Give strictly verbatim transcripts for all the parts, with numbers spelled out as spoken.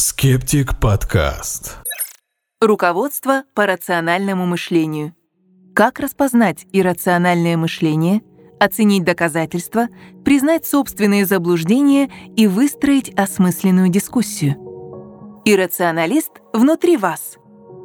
Скептик подкаст. Руководство по рациональному мышлению. Как распознать иррациональное мышление, оценить доказательства, признать собственные заблуждения и выстроить осмысленную дискуссию. Иррационалист внутри вас.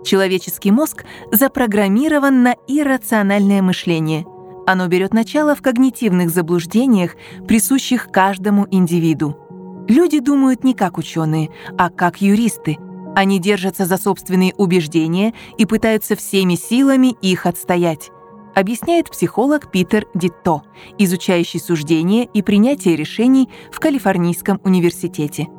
Человеческий мозг запрограммирован на иррациональное мышление. Оно берет начало в когнитивных заблуждениях, присущих каждому индивиду. Люди думают не как ученые, а как юристы. Они держатся за собственные убеждения и пытаются всеми силами их отстоять, объясняет психолог Питер Дитто, изучающий суждение и принятие решений в Калифорнийском университете.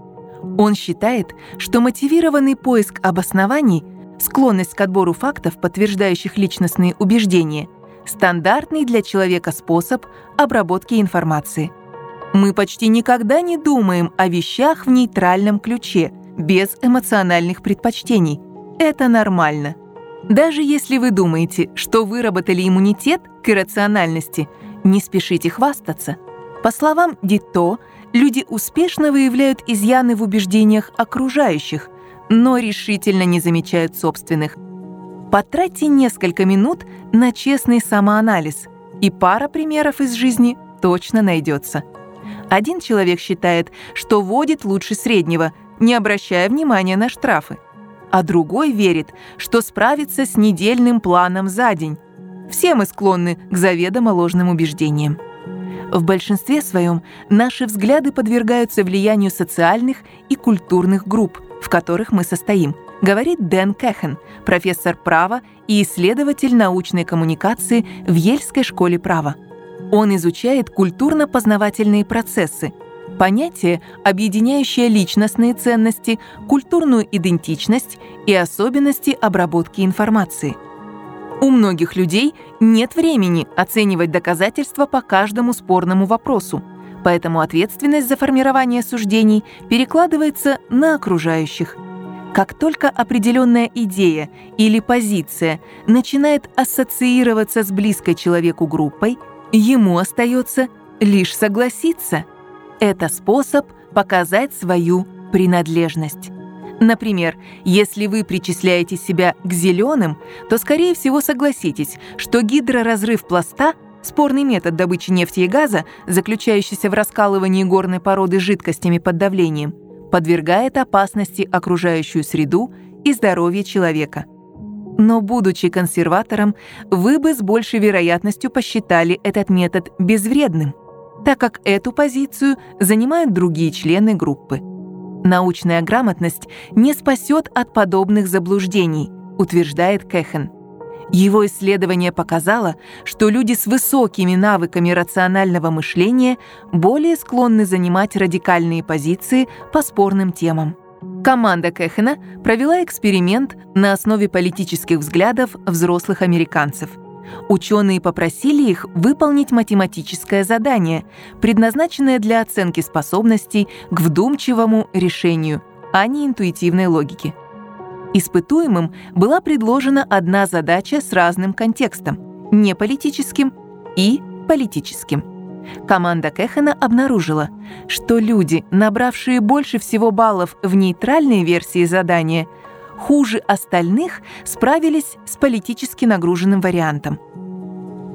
Он считает, что мотивированный поиск обоснований, склонность к отбору фактов, подтверждающих личностные убеждения, стандартный для человека способ обработки информации. Мы почти никогда не думаем о вещах в нейтральном ключе, без эмоциональных предпочтений. Это нормально. Даже если вы думаете, что выработали иммунитет к иррациональности, не спешите хвастаться. По словам Дитто, люди успешно выявляют изъяны в убеждениях окружающих, но решительно не замечают собственных. Потратьте несколько минут на честный самоанализ, и пара примеров из жизни точно найдется. Один человек считает, что водит лучше среднего, не обращая внимания на штрафы, а другой верит, что справится с недельным планом за день. Все мы склонны к заведомо ложным убеждениям. В большинстве своем наши взгляды подвергаются влиянию социальных и культурных групп, в которых мы состоим, говорит Дэн Кахан, профессор права и исследователь научной коммуникации в Ельской школе права. Он изучает культурно-познавательные процессы, понятие, объединяющее личностные ценности, культурную идентичность и особенности обработки информации. У многих людей нет времени оценивать доказательства по каждому спорному вопросу, поэтому ответственность за формирование суждений перекладывается на окружающих. Как только определенная идея или позиция начинает ассоциироваться с близкой человеку группой, ему остается лишь согласиться. Это способ показать свою принадлежность. Например, если вы причисляете себя к зеленым, то, скорее всего, согласитесь, что гидроразрыв пласта, спорный метод добычи нефти и газа, заключающийся в раскалывании горной породы жидкостями под давлением, подвергает опасности окружающую среду и здоровье человека. Но, будучи консерватором, вы бы с большей вероятностью посчитали этот метод безвредным, так как эту позицию занимают другие члены группы. Научная грамотность не спасет от подобных заблуждений, утверждает Кэхан. Его исследование показало, что люди с высокими навыками рационального мышления более склонны занимать радикальные позиции по спорным темам. Команда Кэхена провела эксперимент на основе политических взглядов взрослых американцев. Ученые попросили их выполнить математическое задание, предназначенное для оценки способностей к вдумчивому решению, а не интуитивной логике. Испытуемым была предложена одна задача с разным контекстом – неполитическим и политическим. Команда Кэхена обнаружила, что люди, набравшие больше всего баллов в нейтральной версии задания, хуже остальных справились с политически нагруженным вариантом.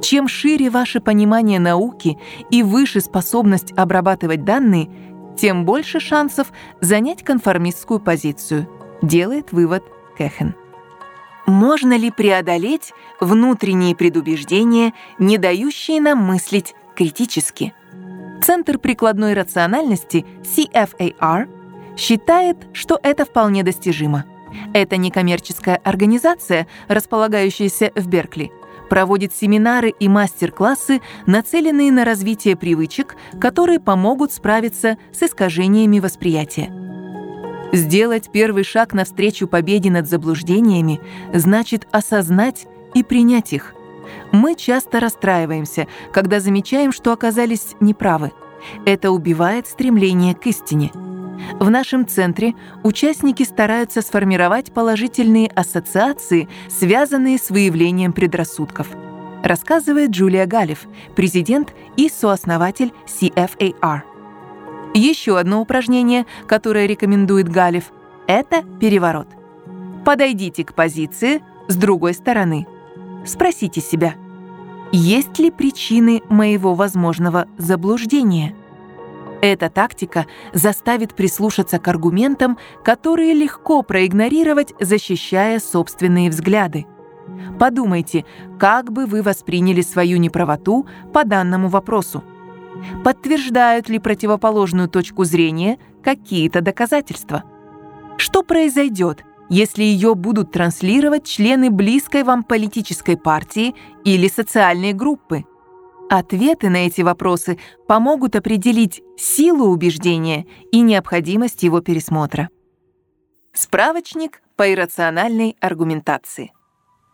Чем шире ваше понимание науки и выше способность обрабатывать данные, тем больше шансов занять конформистскую позицию, делает вывод Кэхан. Можно ли преодолеть внутренние предубеждения, не дающие нам мыслить критически? Центр прикладной рациональности си эф эй ар считает, что это вполне достижимо. Эта некоммерческая организация, располагающаяся в Беркли, проводит семинары и мастер-классы, нацеленные на развитие привычек, которые помогут справиться с искажениями восприятия. Сделать первый шаг навстречу победе над заблуждениями значит осознать и принять их. Мы часто расстраиваемся, когда замечаем, что оказались неправы. Это убивает стремление к истине. В нашем центре участники стараются сформировать положительные ассоциации, связанные с выявлением предрассудков, рассказывает Джулия Галеф, президент и сооснователь си эф эй ар. Еще одно упражнение, которое рекомендует Галеф, — Это переворот. Подойдите к позиции с другой стороны. Спросите себя, есть ли причины моего возможного заблуждения? Эта тактика заставит прислушаться к аргументам, которые легко проигнорировать, защищая собственные взгляды. Подумайте, как бы вы восприняли свою неправоту по данному вопросу. Подтверждают ли противоположную точку зрения какие-то доказательства? Что произойдет, если ее будут транслировать члены близкой вам политической партии или социальной группы? Ответы на эти вопросы помогут определить силу убеждения и необходимость его пересмотра. Справочник по иррациональной аргументации.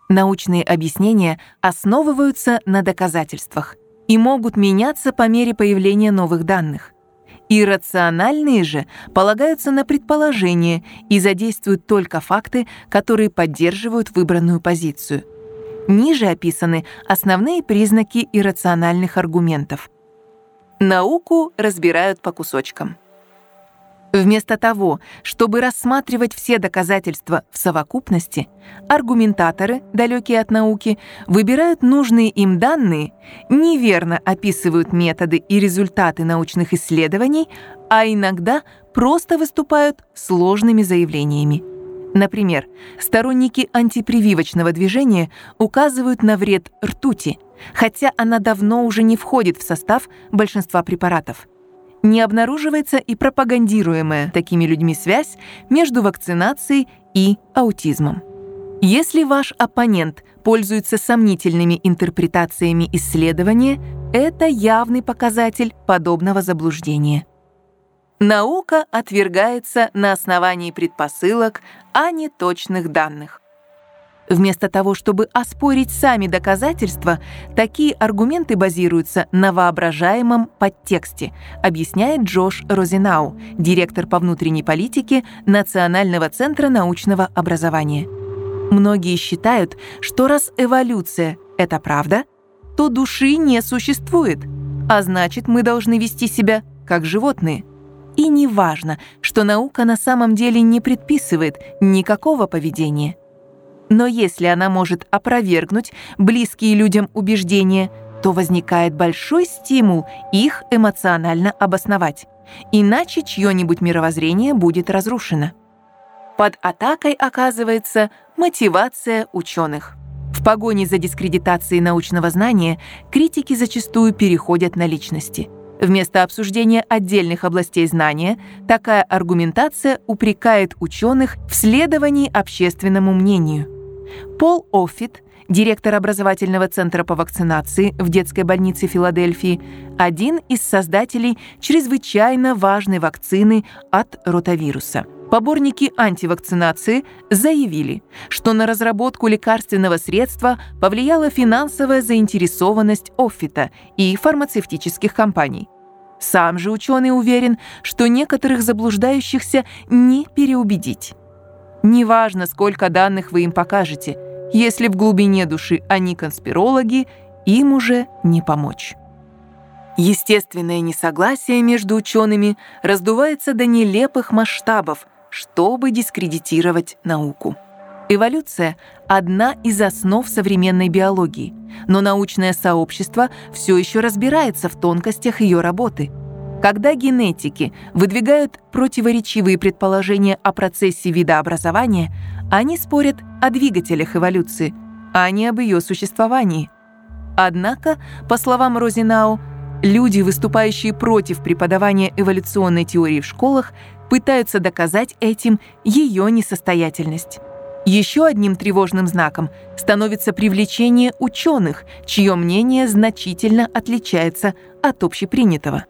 Научные объяснения основываются на доказательствах и могут меняться по мере появления новых данных. Иррациональные же полагаются на предположения и задействуют только факты, которые поддерживают выбранную позицию. Ниже описаны основные признаки иррациональных аргументов. Науку разбирают по кусочкам. Вместо того, чтобы рассматривать все доказательства в совокупности, аргументаторы, далекие от науки, выбирают нужные им данные, неверно описывают методы и результаты научных исследований, а иногда просто выступают сложными заявлениями. Например, сторонники антипрививочного движения указывают на вред ртути, хотя она давно уже не входит в состав большинства препаратов. Не обнаруживается и пропагандируемая такими людьми связь между вакцинацией и аутизмом. Если ваш оппонент пользуется сомнительными интерпретациями исследования, это явный показатель подобного заблуждения. Наука отвергается на основании предпосылок, а не точных данных. Вместо того, чтобы оспорить сами доказательства, такие аргументы базируются на воображаемом подтексте, объясняет Джош Розенау, директор по внутренней политике Национального центра научного образования. Многие считают, что раз эволюция — это правда, то души не существует, а значит, мы должны вести себя как животные. И не важно, что наука на самом деле не предписывает никакого поведения. Но если она может опровергнуть близкие людям убеждения, то возникает большой стимул их эмоционально обосновать, иначе чье-нибудь мировоззрение будет разрушено. Под атакой оказывается мотивация ученых. В погоне за дискредитацией научного знания критики зачастую переходят на личности. Вместо обсуждения отдельных областей знания, такая аргументация упрекает ученых в следовании общественному мнению. Пол Оффит, директор образовательного центра по вакцинации в детской больнице Филадельфии, один из создателей чрезвычайно важной вакцины от ротавируса. Поборники антивакцинации заявили, что на разработку лекарственного средства повлияла финансовая заинтересованность Оффита и фармацевтических компаний. Сам же ученый уверен, что некоторых заблуждающихся не переубедить. Неважно, сколько данных вы им покажете, если в глубине души они конспирологи, им уже не помочь. Естественное несогласие между учеными раздувается до нелепых масштабов, чтобы дискредитировать науку. Эволюция — одна из основ современной биологии, но научное сообщество все еще разбирается в тонкостях ее работы. Когда генетики выдвигают противоречивые предположения о процессе видообразования, они спорят о двигателях эволюции, а не об ее существовании. Однако, по словам Розенау, люди, выступающие против преподавания эволюционной теории в школах, пытаются доказать этим ее несостоятельность. Еще одним тревожным знаком становится привлечение ученых, чье мнение значительно отличается от общепринятого.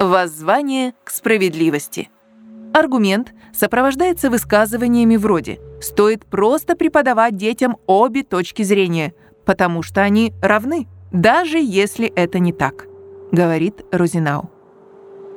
Воззвание к справедливости. Аргумент сопровождается высказываниями вроде «стоит просто преподавать детям обе точки зрения, потому что они равны, даже если это не так», говорит Розенау.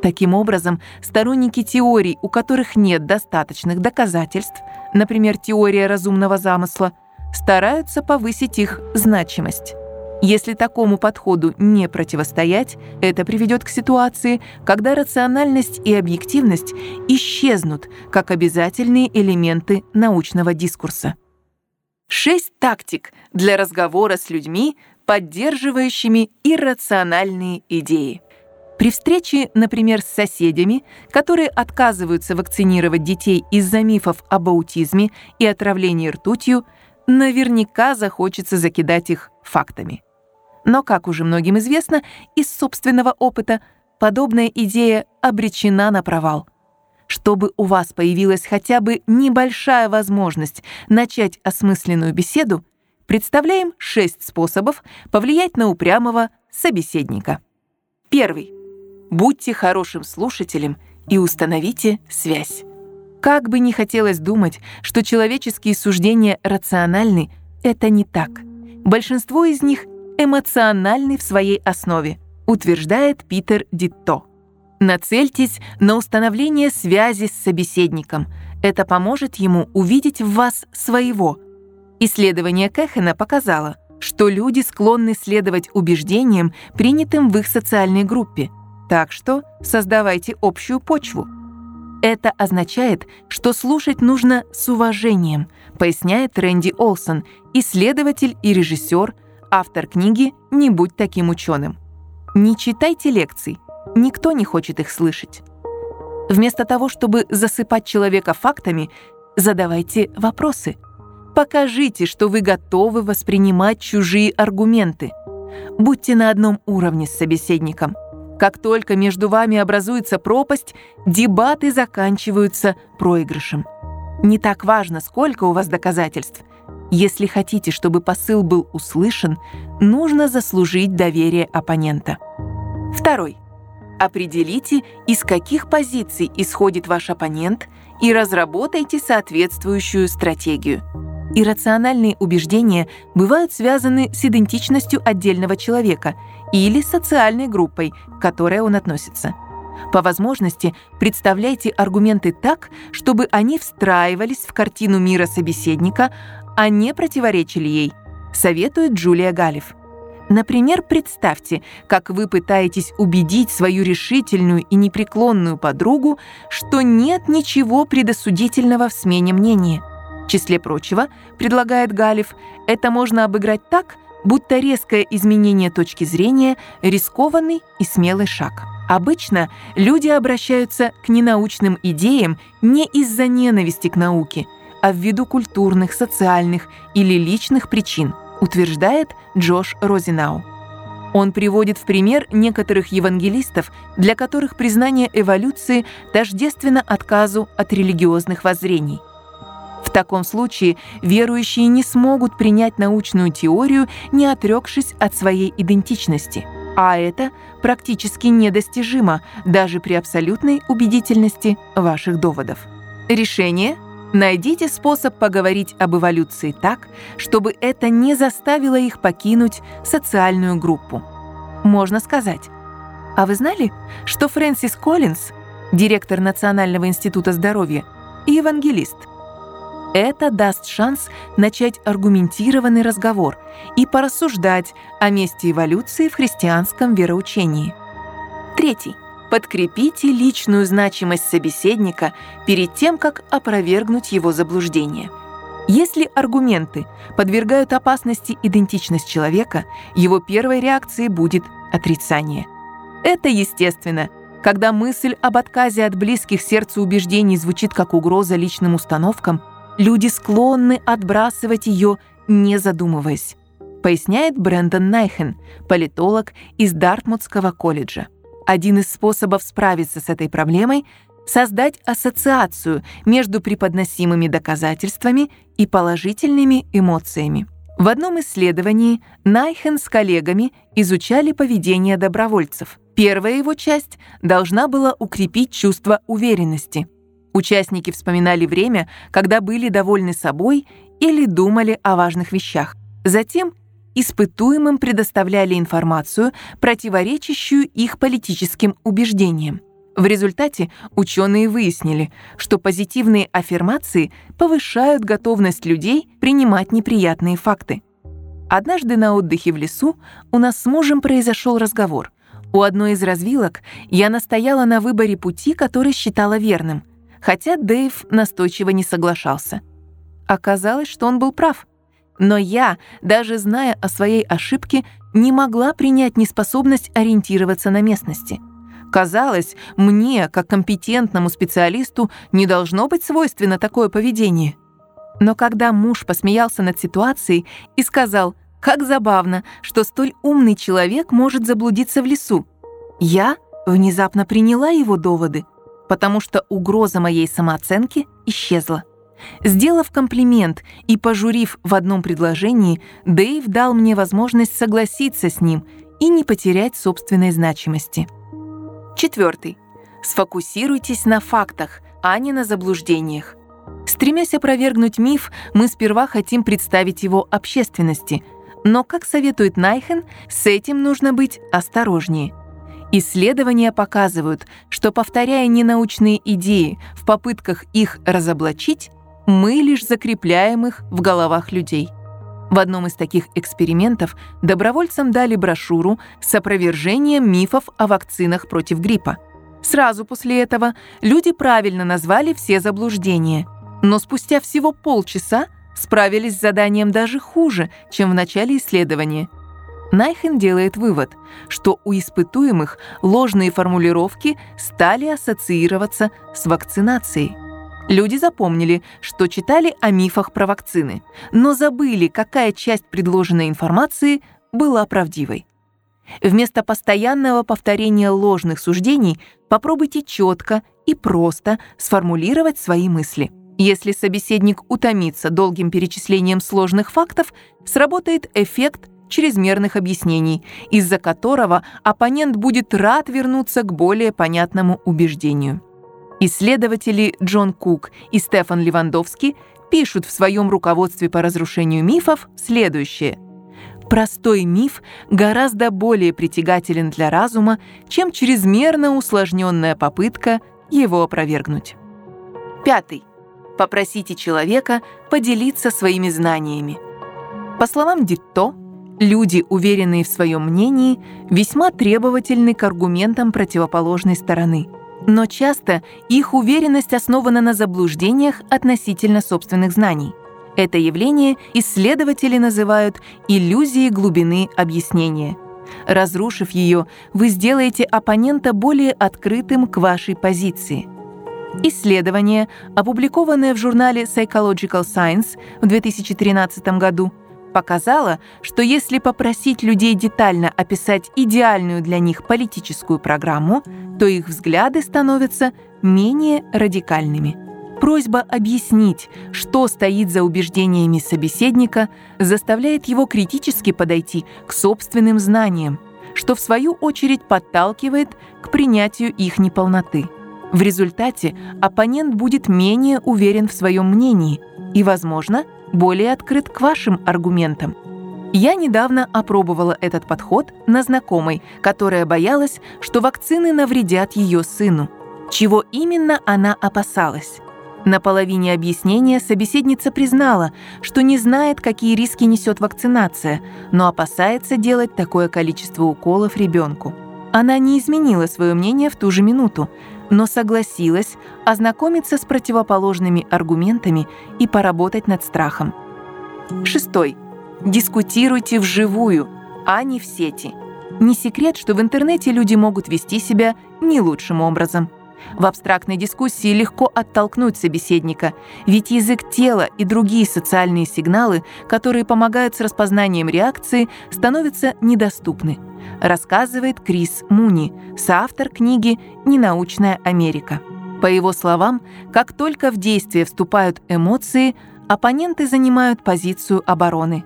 Таким образом, сторонники теорий, у которых нет достаточных доказательств, например, теория разумного замысла, стараются повысить их значимость. Если такому подходу не противостоять, это приведет к ситуации, когда рациональность и объективность исчезнут как обязательные элементы научного дискурса. Шесть тактик для разговора с людьми, поддерживающими иррациональные идеи. При встрече, например, с соседями, которые отказываются вакцинировать детей из-за мифов об аутизме и отравлении ртутью, наверняка захочется закидать их фактами. Но, как уже многим известно, из собственного опыта подобная идея обречена на провал. Чтобы у вас появилась хотя бы небольшая возможность начать осмысленную беседу, представляем шесть способов повлиять на упрямого собеседника. Первый. Будьте хорошим слушателем и установите связь. Как бы ни хотелось думать, что человеческие суждения рациональны, это не так. Большинство из них эмоциональны в своей основе, утверждает Питер Дитто. Нацельтесь на установление связи с собеседником. Это поможет ему увидеть в вас своего. Исследование Кахана показало, что люди склонны следовать убеждениям, принятым в их социальной группе. Так что создавайте общую почву. Это означает, что слушать нужно с уважением, поясняет Рэнди Олсон, исследователь и режиссер, автор книги «Не будь таким ученым». Не читайте лекций. Никто не хочет их слышать. Вместо того, чтобы засыпать человека фактами, задавайте вопросы. Покажите, что вы готовы воспринимать чужие аргументы. Будьте на одном уровне с собеседником. Как только между вами образуется пропасть, дебаты заканчиваются проигрышем. Не так важно, сколько у вас доказательств. Если хотите, чтобы посыл был услышан, нужно заслужить доверие оппонента. Второй. Определите, из каких позиций исходит ваш оппонент, и разработайте соответствующую стратегию. Иррациональные убеждения бывают связаны с идентичностью отдельного человека или социальной группой, к которой он относится. По возможности представляйте аргументы так, чтобы они встраивались в картину мира собеседника, а не противоречили ей, советует Джулия Галеф. Например, представьте, как вы пытаетесь убедить свою решительную и непреклонную подругу, что нет ничего предосудительного в смене мнения. В числе прочего, предлагает Галеф, это можно обыграть так, будто резкое изменение точки зрения – рискованный и смелый шаг. Обычно люди обращаются к ненаучным идеям не из-за ненависти к науке, а ввиду культурных, социальных или личных причин, утверждает Джош Розенау. Он приводит в пример некоторых евангелистов, для которых признание эволюции тождественно отказу от религиозных воззрений. В таком случае верующие не смогут принять научную теорию, не отрекшись от своей идентичности. А это практически недостижимо даже при абсолютной убедительности ваших доводов. Решение? Найдите способ поговорить об эволюции так, чтобы это не заставило их покинуть социальную группу. Можно сказать: а вы знали, что Фрэнсис Коллинз, директор Национального института здоровья, евангелист? Это даст шанс начать аргументированный разговор и порассуждать о месте эволюции в христианском вероучении. Третий. Подкрепите личную значимость собеседника перед тем, как опровергнуть его заблуждение. Если аргументы подвергают опасности идентичность человека, его первой реакцией будет отрицание. Это естественно. Когда мысль об отказе от близких сердцу убеждений звучит как угроза личным установкам, люди склонны отбрасывать ее, не задумываясь, поясняет Брэндон Найхен, политолог из Дартмутского колледжа. Один из способов справиться с этой проблемой – создать ассоциацию между преподносимыми доказательствами и положительными эмоциями. В одном исследовании Найхен с коллегами изучали поведение добровольцев. Первая его часть должна была укрепить чувство уверенности. Участники вспоминали время, когда были довольны собой или думали о важных вещах. Затем испытуемым предоставляли информацию, противоречащую их политическим убеждениям. В результате ученые выяснили, что позитивные аффирмации повышают готовность людей принимать неприятные факты. Однажды на отдыхе в лесу у нас с мужем произошел разговор. У одной из развилок я настояла на выборе пути, который считала верным, хотя Дэйв настойчиво не соглашался. Оказалось, что он был прав. Но я, даже зная о своей ошибке, не могла принять неспособность ориентироваться на местности. Казалось, мне, как компетентному специалисту, не должно быть свойственно такое поведение. Но когда муж посмеялся над ситуацией и сказал, как забавно, что столь умный человек может заблудиться в лесу, я внезапно приняла его доводы, потому что угроза моей самооценки исчезла. Сделав комплимент и пожурив в одном предложении, Дэйв дал мне возможность согласиться с ним и не потерять собственной значимости. Четвертый. Сфокусируйтесь на фактах, а не на заблуждениях. Стремясь опровергнуть миф, мы сперва хотим представить его общественности, но, как советует Найхен, с этим нужно быть осторожнее. Исследования показывают, что, повторяя ненаучные идеи в попытках их разоблачить, мы лишь закрепляем их в головах людей. В одном из таких экспериментов добровольцам дали брошюру с опровержением мифов о вакцинах против гриппа. Сразу после этого люди правильно назвали все заблуждения, но спустя всего полчаса справились с заданием даже хуже, чем в начале исследования. Найхен делает вывод, что у испытуемых ложные формулировки стали ассоциироваться с вакцинацией. Люди запомнили, что читали о мифах про вакцины, но забыли, какая часть предложенной информации была правдивой. Вместо постоянного повторения ложных суждений попробуйте четко и просто сформулировать свои мысли. Если собеседник утомится долгим перечислением сложных фактов, сработает эффект чрезмерных объяснений, из-за которого оппонент будет рад вернуться к более понятному убеждению. Исследователи Джон Кук и Стефан Левандовский пишут в своем руководстве по разрушению мифов следующее. Простой миф гораздо более притягателен для разума, чем чрезмерно усложненная попытка его опровергнуть. Пятый. Попросите человека поделиться своими знаниями. По словам Дитто, люди, уверенные в своем мнении, весьма требовательны к аргументам противоположной стороны. Но часто их уверенность основана на заблуждениях относительно собственных знаний. Это явление исследователи называют иллюзией глубины объяснения. Разрушив ее, вы сделаете оппонента более открытым к вашей позиции. Исследование, опубликованное в журнале Psychological Science в две тысячи тринадцатом году, показало, что если попросить людей детально описать идеальную для них политическую программу, то их взгляды становятся менее радикальными. Просьба объяснить, что стоит за убеждениями собеседника, заставляет его критически подойти к собственным знаниям, что в свою очередь подталкивает к принятию их неполноты. В результате оппонент будет менее уверен в своем мнении и, возможно, более открыт к вашим аргументам. Я недавно опробовала этот подход на знакомой, которая боялась, что вакцины навредят ее сыну. Чего именно она опасалась? На половине объяснения собеседница признала, что не знает, какие риски несет вакцинация, но опасается делать такое количество уколов ребенку. Она не изменила свое мнение в ту же минуту, но согласилась ознакомиться с противоположными аргументами и поработать над страхом. Шестой. Дискутируйте вживую, а не в сети. Не секрет, что в интернете люди могут вести себя не лучшим образом. В абстрактной дискуссии легко оттолкнуть собеседника, ведь язык тела и другие социальные сигналы, которые помогают с распознанием реакции, становятся недоступны, рассказывает Крис Муни, соавтор книги «Ненаучная Америка». По его словам, как только в действие вступают эмоции, оппоненты занимают позицию обороны.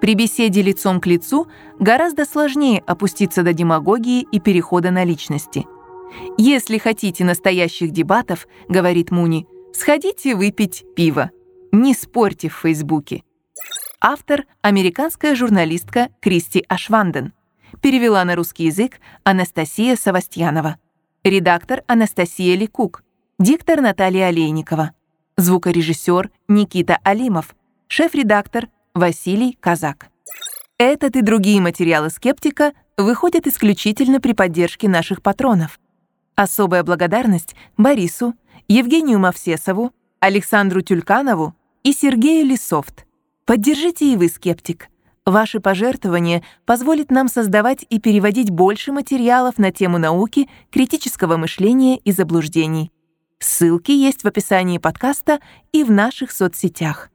При беседе лицом к лицу гораздо сложнее опуститься до демагогии и перехода на личности. «Если хотите настоящих дебатов, — говорит Муни, — сходите выпить пиво. Не спорьте в Фейсбуке». Автор — американская журналистка Кристи Ашванден. Перевела на русский язык Анастасия Савастьянова. Редактор Анастасия Ликук. Диктор Наталья Олейникова. Звукорежиссер Никита Алимов. Шеф-редактор Василий Казак. Этот и другие материалы «Скептика» выходят исключительно при поддержке наших патронов. Особая благодарность Борису, Евгению Мовсесову, Александру Тюльканову и Сергею Лисофт. Поддержите и вы «Скептик». Ваши пожертвования позволят нам создавать и переводить больше материалов на тему науки, критического мышления и заблуждений. Ссылки есть в описании подкаста и в наших соцсетях.